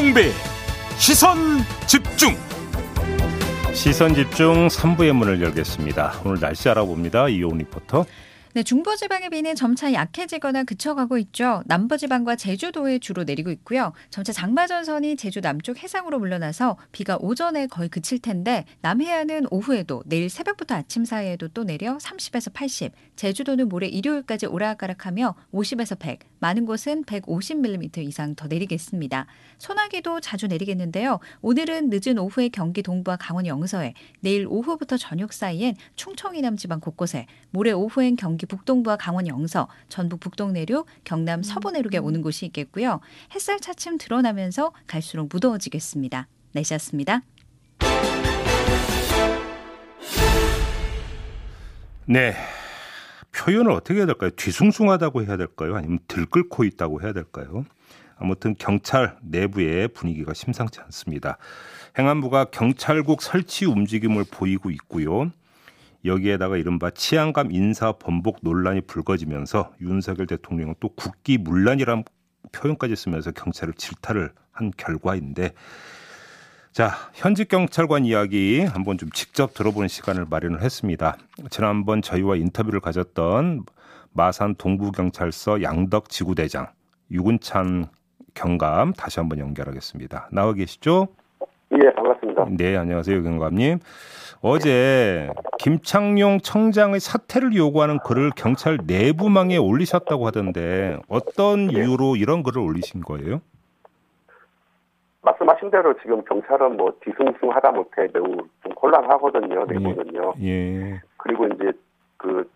김종배 시선집중. 시선집중 3부의 문을 열겠습니다. 오늘 날씨 알아봅니다. 이효은 리포터. 네, 중부지방의 비는 점차 약해지거나 그쳐가고 있죠. 남부지방과 제주도에 주로 내리고 있고요. 점차 장마전선이 제주 남쪽 해상으로 물러나서 비가 오전에 거의 그칠 텐데 남해안은 오후에도 내일 새벽부터 아침 사이에도 또 내려 30에서 80, 제주도는 모레 일요일까지 오락가락하며 50에서 100, 많은 곳은 150mm 이상 더 내리겠습니다. 소나기도 자주 내리겠는데요. 오늘은 늦은 오후에 경기 동부와 강원 영서에, 내일 오후부터 저녁 사이엔 충청 이남 지방 곳곳에, 모레 오후엔 경기 북동부와 강원 영서, 전북 북동 내륙, 경남 서부 내륙에 오는 곳이 있겠고요. 햇살 차츰 드러나면서 갈수록 무더워지겠습니다. 날씨였습니다. 네. 표현을 어떻게 해야 될까요? 뒤숭숭하다고 해야 될까요? 아니면 들끓고 있다고 해야 될까요? 아무튼 경찰 내부의 분위기가 심상치 않습니다. 행안부가 경찰국 설치 움직임을 보이고 있고요. 여기에다가 이른바 치안감 인사 번복 논란이 불거지면서 윤석열 대통령은 또 국기 문란이라는 표현까지 쓰면서 경찰을 질타를 한 결과인데, 자, 현직 경찰관 이야기 한번 좀 직접 들어보는 시간을 마련을 했습니다. 지난번 저희와 인터뷰를 가졌던 마산동부경찰서 양덕지구대장 류근창 경감 다시 한번 연결하겠습니다. 나와 계시죠? 예, 반갑습니다. 네, 안녕하세요, 경감님. 어제 김창룡 청장의 사퇴를 요구하는 글을 경찰 내부망에 올리셨다고 하던데 어떤 이유로 이런 글을 올리신 거예요? 말씀하신 대로 지금 경찰은 뭐 뒤숭숭하다 못해 매우 좀 곤란하거든요, 내부는요. 예. 그리고 이제 그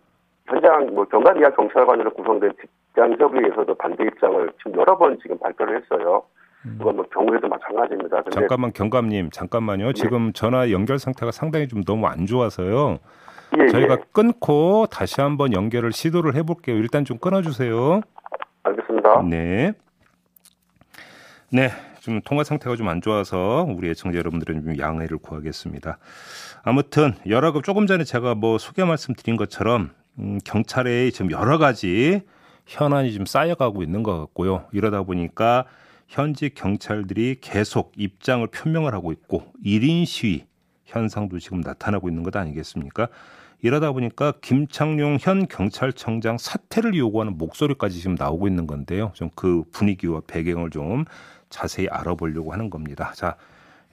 현장 뭐 경감 이하 경찰관으로 구성된 직장협의회에서도 반대 입장을 지금 여러 번 지금 발표를 했어요. 그건 뭐 경우에도 마찬가지입니다. 근데 잠깐만 경감님, 잠깐만요. 예. 지금 전화 연결 상태가 상당히 좀 너무 안 좋아서요. 예, 저희가 예. 끊고 다시 한번 연결을 시도를 해볼게요. 일단 좀 끊어주세요. 알겠습니다. 네. 네. 좀 통화 상태가 좀 안 좋아서 우리 애청자 여러분들은 좀 양해를 구하겠습니다. 아무튼 여러 가지 조금 전에 제가 뭐 소개 말씀드린 것처럼 경찰에 지금 여러 가지 현안이 좀 쌓여가고 있는 것 같고요. 이러다 보니까 현직 경찰들이 계속 입장을 표명을 하고 있고 1인 시위 현상도 지금 나타나고 있는 것 아니겠습니까? 이러다 보니까 김창룡 현 경찰청장 사퇴를 요구하는 목소리까지 지금 나오고 있는 건데요. 좀 그 분위기와 배경을 좀 자세히 알아보려고 하는 겁니다. 자,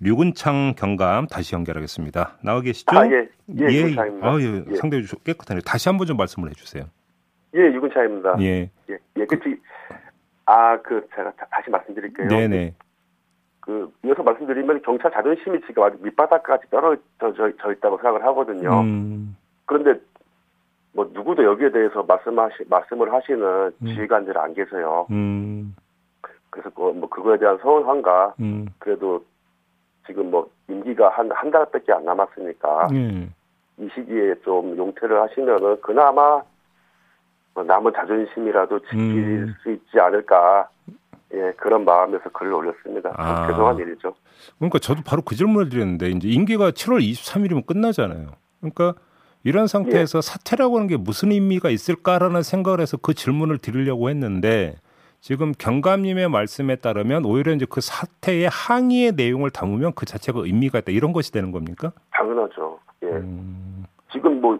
류근창 경감 다시 연결하겠습니다. 나와 계시죠? 아, 예, 류근창입니다. 예. 상당히 깨끗하네요. 다시 한번 좀 말씀을 해주세요. 예, 류근창입니다. 예, 그치. 제가 다시 말씀드릴게요. 네네. 이어서 말씀드리면 경찰 자존심이 지금 아주 밑바닥까지 떨어져 있다고 생각을 하거든요. 그런데 뭐 누구도 여기에 대해서 말씀을 하시는 지휘관들 안 계세요. 그래서 뭐 그거에 대한 서운함과 그래도 지금 뭐 임기가 한 달밖에 안 남았으니까 이 시기에 좀 용퇴를 하시면은 그나마 남은 자존심이라도 지킬 수 있지 않을까, 예, 그런 마음에서 글을 올렸습니다. 죄송한 일이죠. 그러니까 저도 바로 그 질문을 드렸는데 이제 임기가 7월 23일이면 끝나잖아요. 그러니까 이런 상태에서 예. 사퇴라고 하는 게 무슨 의미가 있을까라는 생각을 해서 그 질문을 드리려고 했는데 지금 경감님의 말씀에 따르면 오히려 이제 그 사퇴의 항의의 내용을 담으면 그 자체가 의미가 있다 이런 것이 되는 겁니까? 당연하죠. 예. 지금 뭐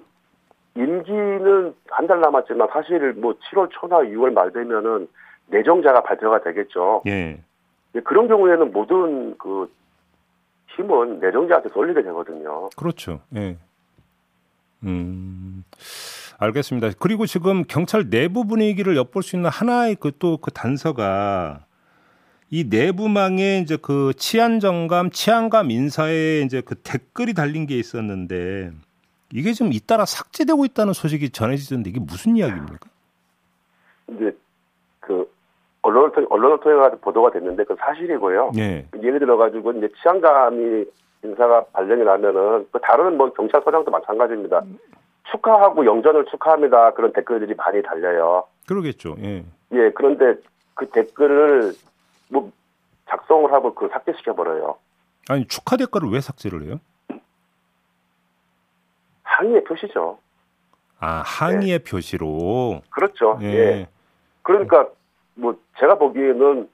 임기는 한 달 남았지만 사실 뭐 7월 초나 6월 말 되면은 내정자가 발표가 되겠죠. 예. 그런 경우에는 모든 그 힘은 내정자한테 쏠리게 되거든요. 그렇죠. 예. 알겠습니다. 그리고 지금 경찰 내부 분위기를 엿볼 수 있는 하나의 그 단서가 이 내부망에 이제 그 치안감 인사에 이제 그 댓글이 달린 게 있었는데 이게 지금 잇따라 삭제되고 있다는 소식이 전해지던데 이게 무슨 이야기입니까? 이제 그 언론을 통해 보도가 됐는데 그 사실이고요. 예. 예를 들어가지고 이제 치안감이 인사가 발령이 나면은 그 다른 뭐 경찰서장도 마찬가지입니다. 축하하고 영전을 축하합니다 그런 댓글들이 많이 달려요. 그러겠죠. 예, 그런데 그 댓글을 뭐 작성을 하고 그 삭제시켜 버려요. 아니 축하 댓글을 왜 삭제를 해요? 항의의 표시죠. 항의의 네. 표시로. 그렇죠. 예. 그러니까 뭐 제가 보기에는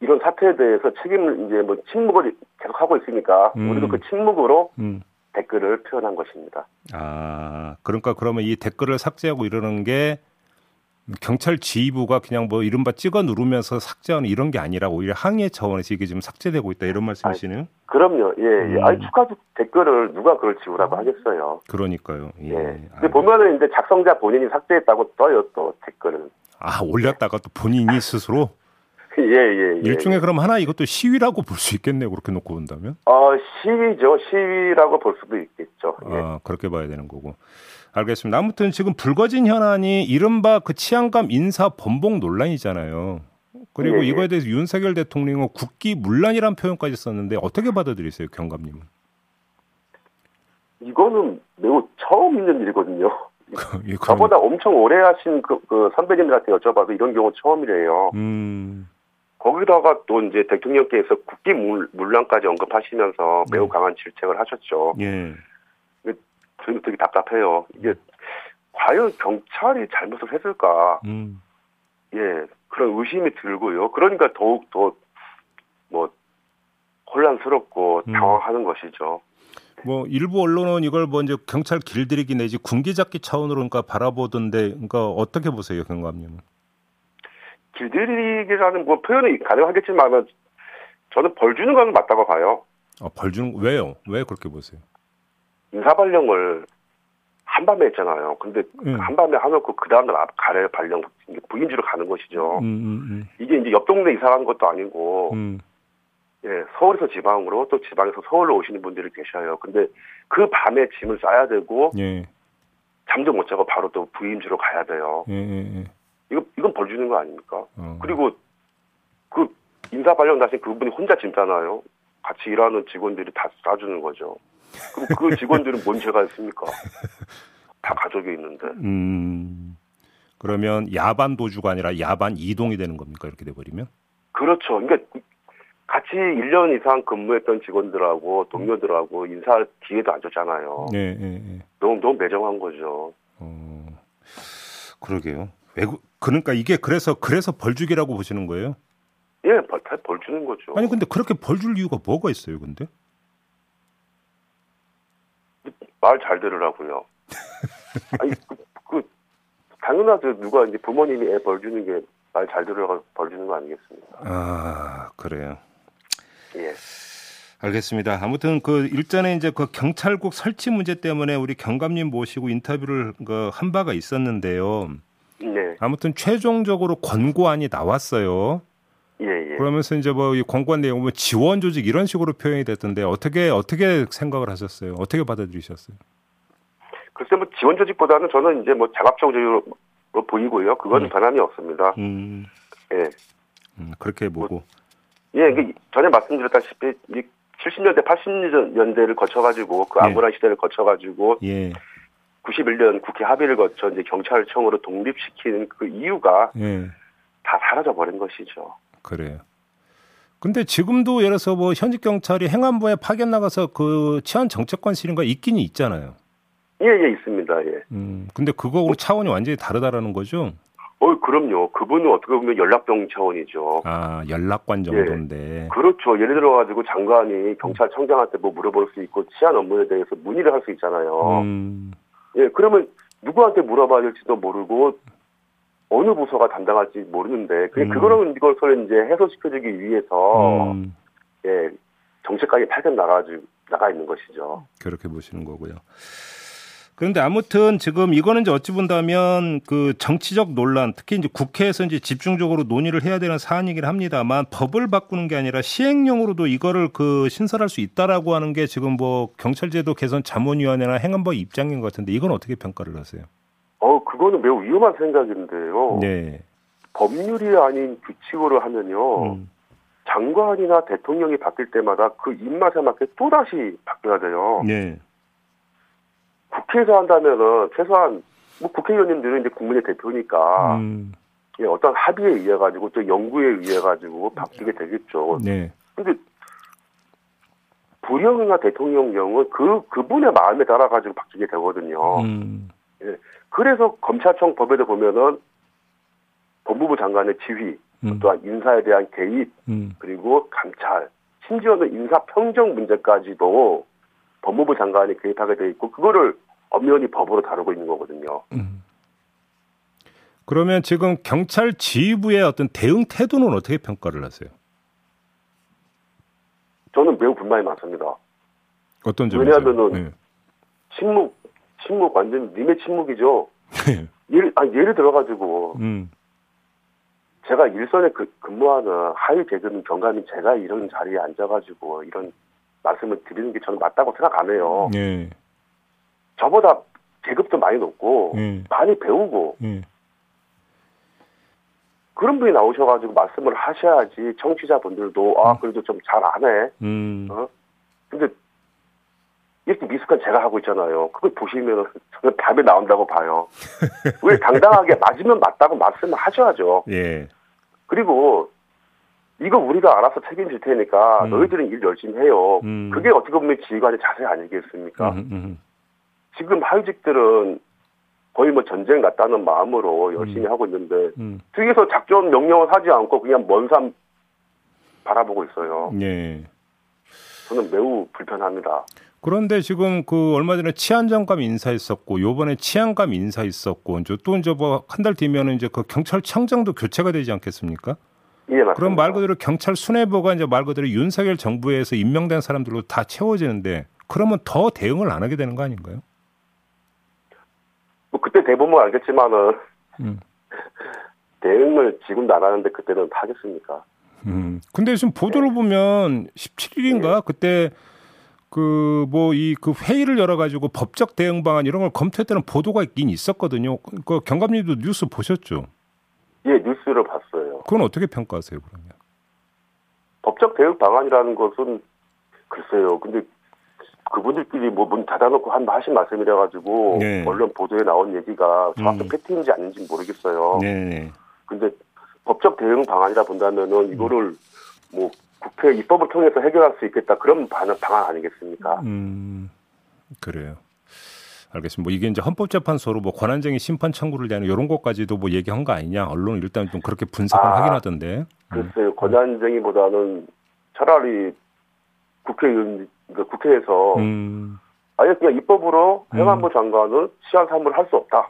이런 사태에 대해서 책임을 이제 뭐 침묵을 계속 하고 있으니까 우리도 그 침묵으로 댓글을 표현한 것입니다. 아, 그러니까 그러면 이 댓글을 삭제하고 이러는 게 경찰 지휘부가 그냥 뭐 이른바 찍어 누르면서 삭제하는 이런 게 아니라 오히려 항의 차원에서 이게 지금 삭제되고 있다 이런 말씀이시네요? 그럼요. 예, 예. 아니 추가 댓글을 누가 그걸 지우라고 하겠어요. 그러니까요. 예. 예. 근데 보면은 이제 작성자 본인이 삭제했다고 떠요 또 댓글은. 아, 올렸다가 또 본인이 스스로. 예예. 예, 일종의 예. 그럼 하나 이것도 시위라고 볼 수 있겠네요. 그렇게 놓고 본다면. 시위죠. 시위라고 볼 수도 있겠죠. 예. 아, 그렇게 봐야 되는 거고. 알겠습니다. 아무튼 지금 불거진 현안이 이른바 그 치안감 인사 번복 논란이잖아요. 그리고 예, 예. 이거에 대해서 윤석열 대통령은 국기문란이라는 표현까지 썼는데 어떻게 받아들이세요, 경감님은? 이거는 매우 처음 있는 일이거든요. 예, 저보다 엄청 오래 하신 그 선배님들한테 여쭤봐도 이런 경우 처음이래요. 거기다가 또 이제 대통령께서 국기문란까지 언급하시면서 매우 강한 질책을 하셨죠. 예. 저희도 되게 답답해요. 이게 과연 경찰이 잘못을 했을까? 예, 그런 의심이 들고요. 그러니까 더욱 더 뭐 혼란스럽고 당황하는 것이죠. 뭐 일부 언론은 이걸 뭐 이제 경찰 길들이기 내지 군기잡기 차원으로 그러니까 바라보던데, 그러니까 어떻게 보세요, 경감님은? 길들이기라는 뭐 표현이 가능하겠지만 저는 벌 주는 건 맞다고 봐요. 아, 벌 주는 왜요? 왜 그렇게 보세요? 인사 발령을 한밤에 했잖아요. 근데 한밤에 하놓고 그 다음날 가래 발령 부임지로 가는 것이죠. 이게 이제 옆 동네 이사 간 것도 아니고, 예, 서울에서 지방으로 또 지방에서 서울로 오시는 분들이 계셔요. 근데 그 밤에 짐을 싸야 되고, 예. 잠도 못 자고 바로 또 부임지로 가야 돼요. 예. 이건 벌 주는 거 아닙니까? 그리고 그 인사 발령 나신 그분이 혼자 짐 싸나요? 같이 일하는 직원들이 다 싸주는 거죠. 그럼 그 직원들은 뭔 죄가 있습니까? 다 가족이 있는데. 그러면 야반 도주가 아니라 야반 이동이 되는 겁니까? 이렇게 돼버리면? 그렇죠. 그러니까 같이 1년 이상 근무했던 직원들하고 동료들하고 인사할 기회도 안 줬잖아요. 네, 네, 네. 너무 매정한 거죠. 그러게요. 그러니까 이게 그래서 벌주기라고 보시는 거예요? 예, 벌 주는 거죠. 아니 근데 그렇게 벌 줄 이유가 뭐가 있어요, 근데? 말 잘 들으라고요. 아니, 당연하죠. 누가 이제 부모님이 애 벌 주는 게 말 잘 들으라고 벌 주는 거 아니겠습니까? 아, 그래요. 예. 알겠습니다. 아무튼 그 일전에 이제 그 경찰국 설치 문제 때문에 우리 경감님 모시고 인터뷰를 그 한 바가 있었는데요. 네. 아무튼 최종적으로 권고안이 나왔어요. 예, 예. 그러면서 이제 뭐 이 권고안 내용 뭐 지원 조직 이런 식으로 표현이 됐던데 어떻게 생각을 하셨어요? 어떻게 받아들이셨어요? 글쎄 뭐 지원 조직보다는 저는 이제 뭐 자갑적으로 보이고요. 그건 변함이 없습니다. 예. 그렇게 보고. 예, 이게 전에 말씀드렸다시피 70년대, 80년대를 거쳐가지고 그 아무란 시대를 거쳐가지고 91년 국회 합의를 거쳐 이제 경찰청으로 독립시키는 그 이유가. 다 사라져버린 것이죠. 그래요. 근데 지금도 예를 들어서 뭐 현직 경찰이 행안부에 파견 나가서 그 치안 정책관실인가 있긴 있잖아요. 예, 있습니다. 예. 근데 그거하고 차원이 완전히 다르다라는 거죠? 그럼요. 그분은 어떻게 보면 연락병 차원이죠. 아, 연락관 정도인데. 예, 그렇죠. 예를 들어가지고 장관이 경찰청장한테 뭐 물어볼 수 있고 치안 업무에 대해서 문의를 할 수 있잖아요. 예, 그러면 누구한테 물어봐야 될지도 모르고. 어느 부서가 담당할지 모르는데, 그거는 이걸 서로 이제 해소시켜주기 위해서, 예, 정책까지 파견 나가 있는 것이죠. 그렇게 보시는 거고요. 그런데 아무튼 지금 이거는 이제 어찌 본다면 그 정치적 논란, 특히 이제 국회에서 이제 집중적으로 논의를 해야 되는 사안이긴 합니다만 법을 바꾸는 게 아니라 시행령으로도 이거를 그 신설할 수 있다라고 하는 게 지금 뭐 경찰제도 개선 자문위원회나 행안부 입장인 것 같은데 이건 어떻게 평가를 하세요? 그거는 매우 위험한 생각인데요. 네. 법률이 아닌 규칙으로 하면요. 장관이나 대통령이 바뀔 때마다 그 입맛에 맞게 또다시 바뀌어야 돼요. 네. 국회에서 한다면은 최소한 뭐 국회의원님들은 이제 국민의 대표니까 예, 어떤 합의에 의해 가지고 또 연구에 의해 가지고 바뀌게 되겠죠. 네. 근데 부령이나 대통령령은 그분의 마음에 따라 가지고 바뀌게 되거든요. 예. 그래서 검찰청 법에도 보면은 법무부 장관의 지휘, 또한 인사에 대한 개입, 그리고 감찰, 심지어는 인사평정 문제까지도 법무부 장관이 개입하게 돼 있고 그거를 엄연히 법으로 다루고 있는 거거든요. 그러면 지금 경찰 지휘부의 어떤 대응 태도는 어떻게 평가를 하세요? 저는 매우 불만이 많습니다. 어떤 점이죠? 왜냐하면은 네. 침묵 완전 님의 침묵이죠. 예를 들어가지고 제가 일선에 근무하는 하위 대전 경감인 제가 이런 자리에 앉아가지고 이런 말씀을 드리는 게 저는 맞다고 생각 안 해요. 네. 저보다 계급도 많이 높고 네. 많이 배우고 네. 그런 분이 나오셔가지고 말씀을 하셔야지 청취자분들도 아 그래도 좀 잘 안 해. 어? 근데 이렇게 미숙한 제가 하고 있잖아요. 그걸 보시면 저는 답이 나온다고 봐요. 왜 당당하게 맞으면 맞다고 말씀을 하셔야죠. 예. 그리고 이거 우리가 알아서 책임질 테니까 너희들은 일 열심히 해요. 그게 어떻게 보면 지휘관의 자세 아니겠습니까? 지금 하위직들은 거의 뭐 전쟁 났다는 마음으로 열심히 하고 있는데 뒤에서 작전 명령을 하지 않고 그냥 먼 산 바라보고 있어요. 예. 저는 매우 불편합니다. 그런데 지금 그 얼마 전에 치안장관 인사했었고 요번에 치안감 인사했었고 또 이제 뭐 한 달 뒤면은 이제 그 경찰청장도 교체가 되지 않겠습니까? 예, 맞습니다. 그럼 말 그대로 경찰 수뇌부가 이제 말 그대로 윤석열 정부에서 임명된 사람들로 다 채워지는데 그러면 더 대응을 안 하게 되는 거 아닌가요? 뭐 그때 대부분 알겠지만은 대응을 지금도 안 하는데 그때는 다 하겠습니까? 근데 지금 보도를 네. 보면 17일인가 네. 그때 그 회의를 열어가지고 법적 대응 방안 이런 걸 검토했다는 보도가 있긴 있었거든요. 그 경감님도 뉴스 보셨죠? 예, 뉴스를 봤어요. 그건 어떻게 평가하세요, 그러면? 법적 대응 방안이라는 것은 글쎄요. 근데 그분들끼리 뭐 문 닫아놓고 하신 말씀이라가지고 네. 언론 보도에 나온 얘기가 정확히 팩트인지 아닌지 모르겠어요. 네. 근데 법적 대응 방안이라 본다면은 이거를 뭐 국회 입법을 통해서 해결할 수 있겠다. 그런 방안 아니겠습니까? 그래요. 알겠습니다. 뭐 이게 이제 헌법재판소로 뭐 권한쟁의 심판 청구를 대하는 이런 것까지도 뭐 얘기한 거 아니냐? 언론은 일단 좀 그렇게 분석을 하긴 하던데. 글쎄요. 권한쟁이보다는 차라리 국회에서 아예 그냥 입법으로 행안부 장관은 시한 사무를 할 수 없다.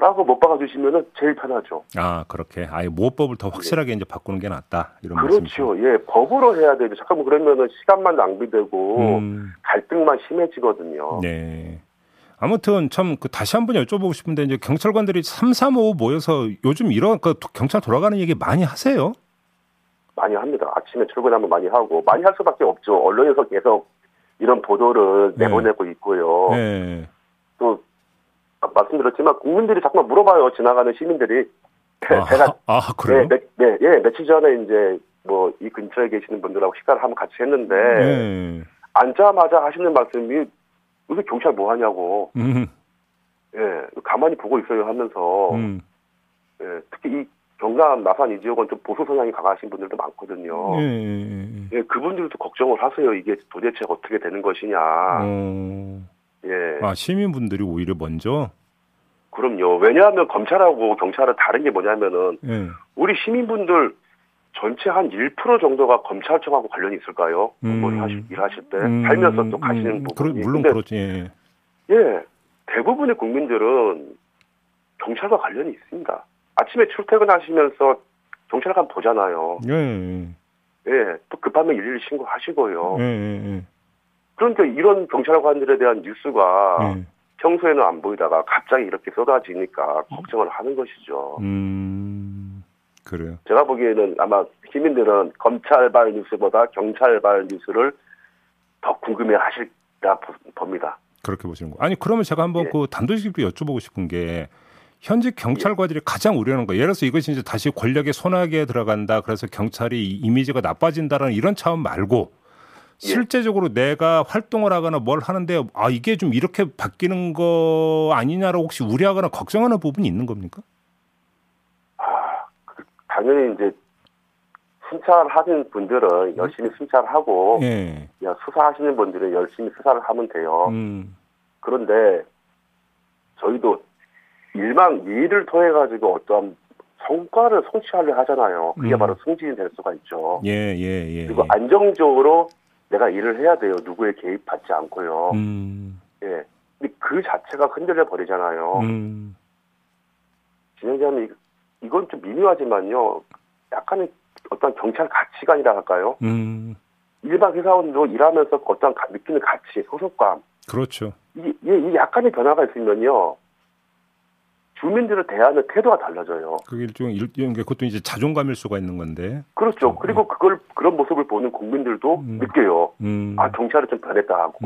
라고 못 박아주시면은 제일 편하죠. 아, 그렇게. 아예 모법을 더 확실하게 예. 이제 바꾸는 게 낫다. 이런 말씀이죠. 그렇죠. 예. 법으로 해야 되죠. 잠깐만 그러면은 시간만 낭비되고 갈등만 심해지거든요. 네. 아무튼 참 그 다시 한번 여쭤보고 싶은데 이제 경찰관들이 335 모여서 요즘 이런 경찰 돌아가는 얘기 많이 하세요? 많이 합니다. 아침에 출근하면 많이 하고 많이 할 수밖에 없죠. 언론에서 계속 이런 보도를 네. 내보내고 있고요. 네. 또 말씀드렸지만 국민들이 자꾸 물어봐요. 지나가는 시민들이 제가 그래요? 네, 며칠 전에 이제 뭐 이 근처에 계시는 분들하고 식사를 한번 같이 했는데 네. 앉자마자 하시는 말씀이 요새 경찰 뭐 하냐고 예, 가만히 보고 있어요 하면서 예, 특히 이 경남 마산 이 지역은 좀 보수 성향이 강하신 분들도 많거든요. 예, 그분들도 걱정을 하세요. 이게 도대체 어떻게 되는 것이냐. 예. 아, 시민분들이 오히려 먼저? 그럼요. 왜냐하면 검찰하고 경찰은 다른 게 뭐냐면은, 예. 우리 시민분들 전체 한 1% 정도가 검찰청하고 관련이 있을까요? 일하실 때. 살면서 또 가시는 부분이. 물론 그렇지. 예. 예. 대부분의 국민들은 경찰과 관련이 있습니다. 아침에 출퇴근하시면서 경찰관 보잖아요. 예. 또 급하면 112 신고하시고요. 예. 그러니까 이런 경찰관들에 대한 뉴스가 평소에는 안 보이다가 갑자기 이렇게 쏟아지니까 걱정을 하는 것이죠. 그래요. 제가 보기에는 아마 시민들은 검찰발 뉴스보다 경찰발 뉴스를 더 궁금해하실까 봅니다. 그렇게 보시는 거. 아니 그러면 제가 한번 예. 그 단도직입로 여쭤보고 싶은 게 현직 경찰관들이 예. 가장 우려하는 거. 예를 들어서 이것이 이제 다시 권력의 손아귀에 들어간다. 그래서 경찰이 이미지가 나빠진다라는 이런 차원 말고. 실제적으로 예. 내가 활동을 하거나 뭘 하는데 아 이게 좀 이렇게 바뀌는 거 아니냐라고 혹시 우려하거나 걱정하는 부분이 있는 겁니까? 당연히 이제 순찰하는 분들은 열심히 순찰하고 예. 수사하시는 분들은 열심히 수사를 하면 돼요. 그런데 저희도 일을 통해 가지고 어떤 성과를 성취하려 하잖아요. 그게 바로 승진이 될 수가 있죠. 예. 그리고 안정적으로 내가 일을 해야 돼요. 누구의 개입받지 않고요. 예. 근데 그 자체가 흔들려 버리잖아요. 진행자님, 이건 좀 미묘하지만요. 약간의 어떤 경찰 가치관이라 할까요? 일반 회사원도 일하면서 어떤 느끼는 가치, 소속감. 그렇죠. 이 약간의 변화가 있으면요. 주민들을 대하는 태도가 달라져요. 그게 그것도 이제 자존감일 수가 있는 건데. 그렇죠. 그리고 그런 모습을 보는 국민들도 느껴요. 아, 경찰이 좀 변했다 하고.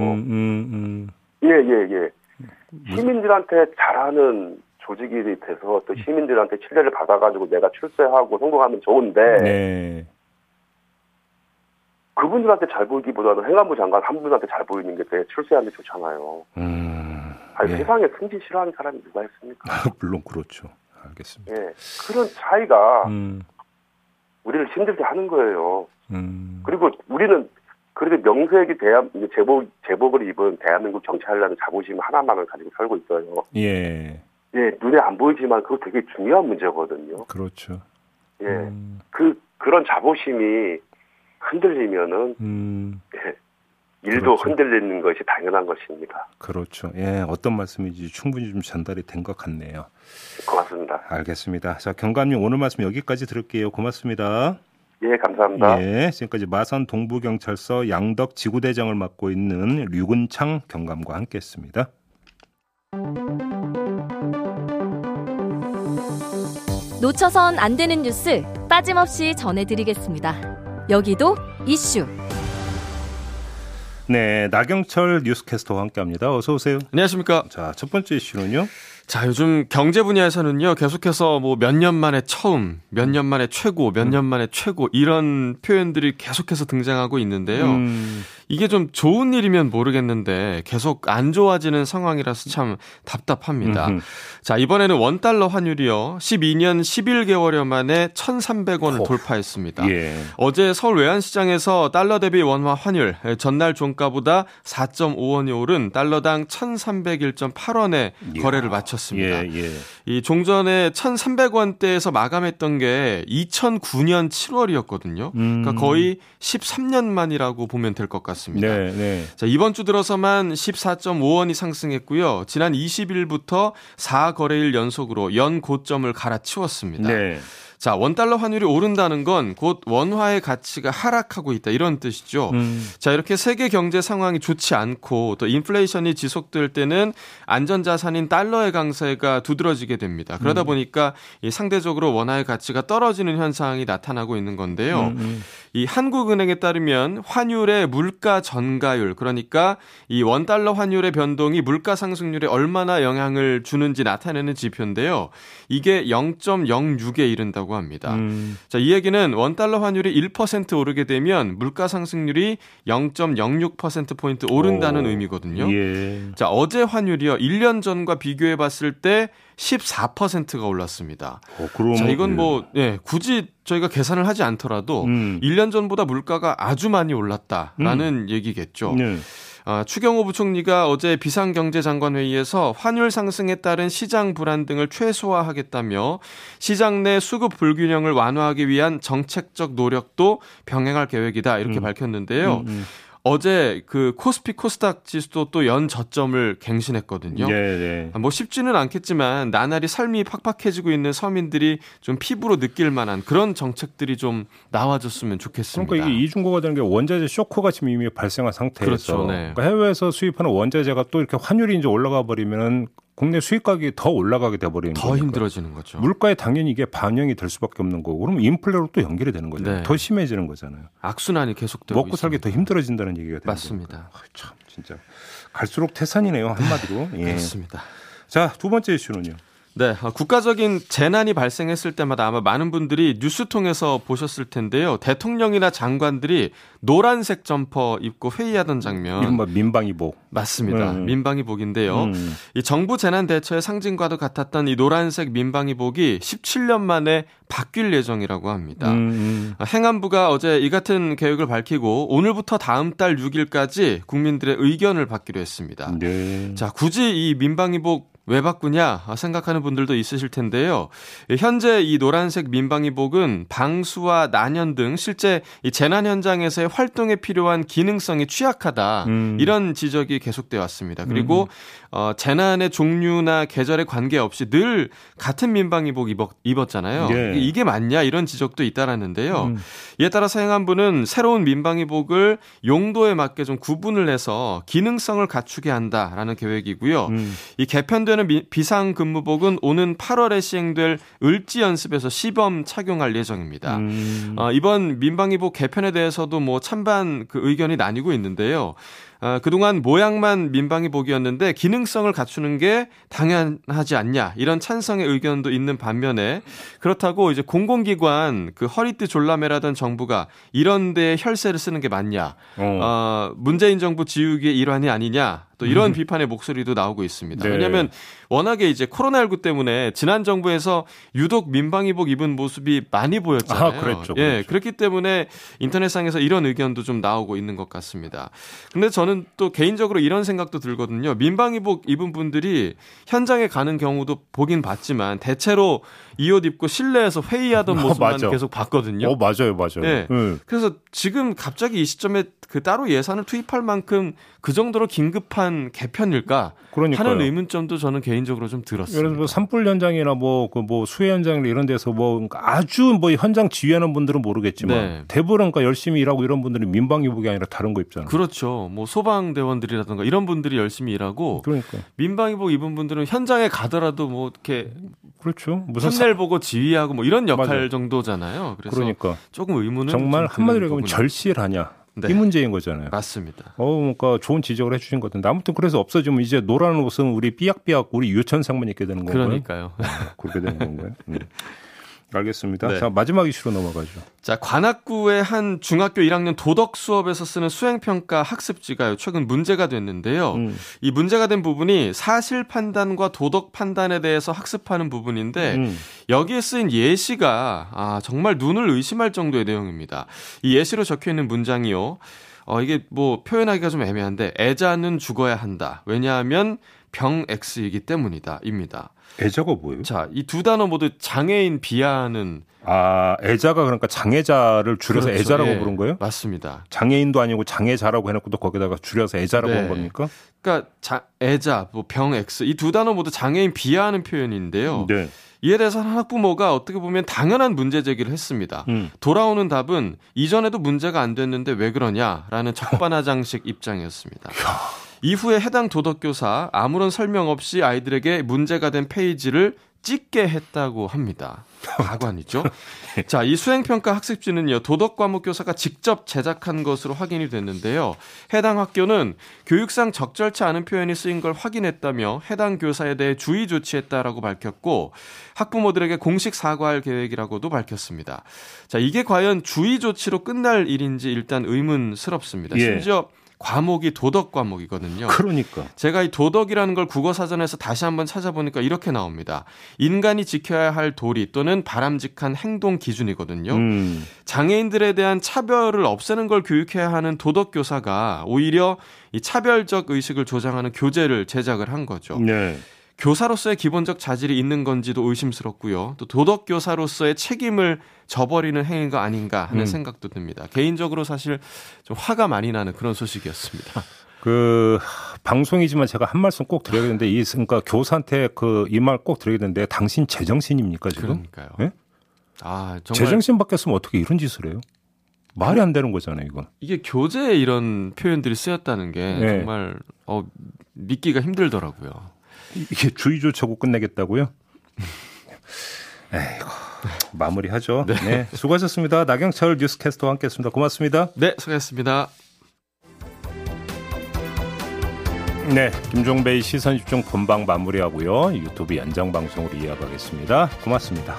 예. 시민들한테 잘하는 조직이 돼서 또 시민들한테 신뢰를 받아가지고 내가 출세하고 성공하면 좋은데. 네. 그분들한테 잘 보이기보다는 행안부 장관 한 분한테 잘 보이는 게 되게 출세하는 게 좋잖아요. 아니, 예. 세상에 승진 싫어하는 사람이 누가 있습니까? 물론 그렇죠. 알겠습니다. 예, 그런 차이가 우리를 힘들게 하는 거예요. 그리고 우리는 그래도 명색이 제복을 입은 대한민국 경찰이라는 자부심 하나만을 가지고 살고 있어요. 예, 눈에 안 보이지만 그거 되게 중요한 문제거든요. 그렇죠. 예, 그런 자부심이 흔들리면은 예. 일도 그렇죠. 흔들리는 것이 당연한 것입니다. 그렇죠. 예, 어떤 말씀인지 충분히 좀 전달이 된 것 같네요. 고맙습니다. 알겠습니다. 자, 경감님 오늘 말씀 여기까지 들을게요. 고맙습니다. 예, 감사합니다. 예, 지금까지 마산동부경찰서 양덕지구대장을 맡고 있는 류근창 경감과 함께했습니다. 놓쳐선 안 되는 뉴스 빠짐없이 전해드리겠습니다. 여기도 이슈. 네, 나경철 뉴스캐스터와 함께합니다. 어서 오세요. 안녕하십니까. 자, 첫 번째 이슈는요. 자, 요즘 경제 분야에서는요 계속해서 뭐 몇 년 만에 처음, 몇 년 만에 최고, 몇 년 만에 최고 이런 표현들이 계속해서 등장하고 있는데요. 이게 좀 좋은 일이면 모르겠는데 계속 안 좋아지는 상황이라서 참 답답합니다. 자, 이번에는 원달러 환율이요. 12년 11개월여 만에 1,300원을 돌파했습니다. 예. 어제 서울 외환시장에서 달러 대비 원화 환율, 전날 종가보다 4.5원이 오른 달러당 1,301.8원에 거래를 마쳤습니다. 이 종전에 1,300원대에서 마감했던 게 2009년 7월이었거든요. 그러니까 거의 13년 만이라고 보면 될 것 같습니다. 네. 자, 이번 주 들어서만 14.5원이 상승했고요. 지난 20일부터 4거래일 연속으로 연 고점을 갈아치웠습니다. 네. 자, 원달러 환율이 오른다는 건 곧 원화의 가치가 하락하고 있다 이런 뜻이죠. 자, 이렇게 세계 경제 상황이 좋지 않고 또 인플레이션이 지속될 때는 안전자산인 달러의 강세가 두드러지게 됩니다. 그러다 보니까 이 상대적으로 원화의 가치가 떨어지는 현상이 나타나고 있는 건데요. 이 한국은행에 따르면 환율의 물가 전가율, 그러니까 이 원달러 환율의 변동이 물가 상승률에 얼마나 영향을 주는지 나타내는 지표인데요. 이게 0.06에 이른다고 합니다. 자, 이 얘기는 원달러 환율이 1% 오르게 되면 물가 상승률이 0.06%포인트 오른다는 의미거든요. 예. 자, 어제 환율이요. 1년 전과 비교해 봤을 때 14%가 올랐습니다. 자, 이건 뭐 예, 굳이 저희가 계산을 하지 않더라도 1년 전보다 물가가 아주 많이 올랐다라는 얘기겠죠. 네. 아, 추경호 부총리가 어제 비상경제장관회의에서 환율 상승에 따른 시장 불안 등을 최소화하겠다며 시장 내 수급 불균형을 완화하기 위한 정책적 노력도 병행할 계획이다 이렇게 밝혔는데요. 어제 그 코스피 코스닥 지수도 또 연 저점을 갱신했거든요. 네. 뭐 쉽지는 않겠지만 나날이 삶이 팍팍해지고 있는 서민들이 좀 피부로 느낄 만한 그런 정책들이 좀 나와줬으면 좋겠습니다. 그러니까 이게 이중고가 되는 게 원자재 쇼크가 지금 이미 발생한 상태에서 그렇죠, 네. 그러니까 해외에서 수입하는 원자재가 또 이렇게 환율이 이제 올라가 버리면은 국내 수입가격이 더 올라가게 돼버리는 거죠. 더 거니까. 힘들어지는 거죠. 물가에 당연히 이게 반영이 될 수밖에 없는 거고 그러면 인플레로 또 연결이 되는 거잖아요. 네. 더 심해지는 거잖아요. 악순환이 계속되고 먹고 살기 더 힘들어진다는 얘기가 되는 거죠. 맞습니다. 아, 참 진짜 갈수록 태산이네요. 한마디로. 네. 예. 그렇습니다. 자, 두 번째 이슈는요. 네, 국가적인 재난이 발생했을 때마다 아마 많은 분들이 뉴스 통해서 보셨을 텐데요. 대통령이나 장관들이 노란색 점퍼 입고 회의하던 장면. 이른바 민방위복. 맞습니다. 민방위복인데요. 이 정부 재난 대처의 상징과도 같았던 이 노란색 민방위복이 17년 만에 바뀔 예정이라고 합니다. 행안부가 어제 이 같은 계획을 밝히고 오늘부터 다음 달 6일까지 국민들의 의견을 받기로 했습니다. 네. 자, 굳이 이 민방위복 왜 바꾸냐 생각하는 분들도 있으실 텐데요. 현재 이 노란색 민방위복은 방수와 난연 등 실제 이 재난 현장에서의 활동에 필요한 기능성이 취약하다. 이런 지적이 계속되어 왔습니다. 그리고 재난의 종류나 계절에 관계없이 늘 같은 민방위복 입었잖아요. 예. 이게 맞냐 이런 지적도 있다라는데요. 이에 따라 사행안부는 새로운 민방위복을 용도에 맞게 좀 구분을 해서 기능성을 갖추게 한다라는 계획이고요. 이 개편되는 비상근무복은 오는 8월에 시행될 을지 연습에서 시범 착용할 예정입니다. 이번 민방위복 개편에 대해서도 뭐 찬반 그 의견이 나뉘고 있는데요. 그동안 모양만 민방위복이었는데 기능성을 갖추는 게 당연하지 않냐 이런 찬성의 의견도 있는 반면에 그렇다고 이제 공공기관 그 허리띠 졸라매라던 정부가 이런 데에 혈세를 쓰는 게 맞냐 문재인 정부 지우기의 일환이 아니냐 또 이런 비판의 목소리도 나오고 있습니다. 네. 왜냐하면 워낙에 이제 코로나19 때문에 지난 정부에서 유독 민방위복 입은 모습이 많이 보였잖아요. 아, 그랬죠. 예, 그렇기 때문에 인터넷상에서 이런 의견도 좀 나오고 있는 것 같습니다. 근데 저는 또 개인적으로 이런 생각도 들거든요. 민방위복 입은 분들이 현장에 가는 경우도 보긴 봤지만 대체로 이 옷 입고 실내에서 회의하던 모습만 맞아. 계속 봤거든요. 맞아요. 예, 그래서 지금 갑자기 이 시점에 그 따로 예산을 투입할 만큼 그 정도로 긴급한 개편일까? 그러니까요. 하는 의문점도 저는 개인적으로 좀 들었습니다. 예를 들어 뭐 산불 현장이나 뭐 수해 현장 이런 데서 뭐 아주 뭐 현장 지휘하는 분들은 모르겠지만 네. 대부분 그러니까 열심히 일하고 이런 분들은 민방위복이 아니라 다른 거 입잖아요. 그렇죠. 뭐 소방대원들이라든가 이런 분들이 열심히 일하고 그러니까 민방위복 입은 분들은 현장에 가더라도 뭐 이렇게 그렇죠. 무슨 판넬 보고 지휘하고 뭐 이런 역할 맞아요. 정도잖아요. 그래서 그러니까 조금 의문은 정말 한마디로 얘기하면 절실하냐? 네. 이 문제인 거잖아요. 맞습니다. 그러니까 좋은 지적을 해주신 것 같은데 아무튼 그래서 없어지면 이제 노란 옷은 우리 삐약삐약 우리 유천상만 입게 되는 건가요? 그러니까요. 그렇게 되는 건가요? 알겠습니다. 네. 자, 마지막 이슈로 넘어가죠. 자, 관악구의 한 중학교 1학년 도덕 수업에서 쓰는 수행평가 학습지가 최근 문제가 됐는데요. 이 문제가 된 부분이 사실 판단과 도덕 판단에 대해서 학습하는 부분인데 여기에 쓰인 예시가 정말 눈을 의심할 정도의 내용입니다. 이 예시로 적혀 있는 문장이요. 이게 뭐 표현하기가 좀 애매한데 애자는 죽어야 한다. 왜냐하면 병 X이기 때문이다. 입니다. 애자가 뭐예요? 자, 이 두 단어 모두 장애인 비하하는 애자가 그러니까 장애자를 줄여서 그렇죠. 애자라고 예, 부른 거예요? 맞습니다. 장애인도 아니고 장애자라고 해놓고 또 거기다가 줄여서 애자라고 네. 한 겁니까? 그러니까 애자, 뭐 병 X 이 두 단어 모두 장애인 비하하는 표현인데요. 네. 이에 대해서 한 학부모가 어떻게 보면 당연한 문제 제기를 했습니다. 돌아오는 답은 이전에도 문제가 안 됐는데 왜 그러냐라는 적반하장식 입장이었습니다. 이후에 해당 도덕교사 아무런 설명 없이 아이들에게 문제가 된 페이지를 찍게 했다고 합니다. 가관이죠. 자, 이 수행평가 학습지는요, 도덕과목교사가 직접 제작한 것으로 확인이 됐는데요. 해당 학교는 교육상 적절치 않은 표현이 쓰인 걸 확인했다며 해당 교사에 대해 주의 조치했다라고 밝혔고 학부모들에게 공식 사과할 계획이라고도 밝혔습니다. 자, 이게 과연 주의 조치로 끝날 일인지 일단 의문스럽습니다. 예. 심지어 과목이 도덕 과목이거든요. 그러니까. 제가 이 도덕이라는 걸 국어사전에서 다시 한번 찾아보니까 이렇게 나옵니다. 인간이 지켜야 할 도리 또는 바람직한 행동 기준이거든요. 장애인들에 대한 차별을 없애는 걸 교육해야 하는 도덕교사가 오히려 이 차별적 의식을 조장하는 교재를 제작을 한 거죠. 네. 교사로서의 기본적 자질이 있는 건지도 의심스럽고요. 또 도덕교사로서의 책임을 저버리는 행위가 아닌가 하는 생각도 듭니다. 개인적으로 사실 좀 화가 많이 나는 그런 소식이었습니다. 방송이지만 제가 한 말씀 꼭 드려야 되는데, 그러니까 교사한테 이 말 꼭 드려야 되는데, 당신 제정신입니까, 지금? 그러니까요. 네? 정말 제정신 바뀌었으면 어떻게 이런 짓을 해요? 말이 안 되는 거잖아요, 이건. 이게 교재에 이런 표현들이 쓰였다는 게 네. 정말 믿기가 힘들더라고요. 이게 주의 조치하고 끝내겠다고요? 에이고, 마무리하죠. 네. 네, 수고하셨습니다. 나경철 뉴스캐스터와 함께했습니다. 고맙습니다. 네, 수고하셨습니다. 네, 김종배의 시선집중 본방 마무리하고요. 유튜브 연장방송으로 이어가겠습니다. 고맙습니다.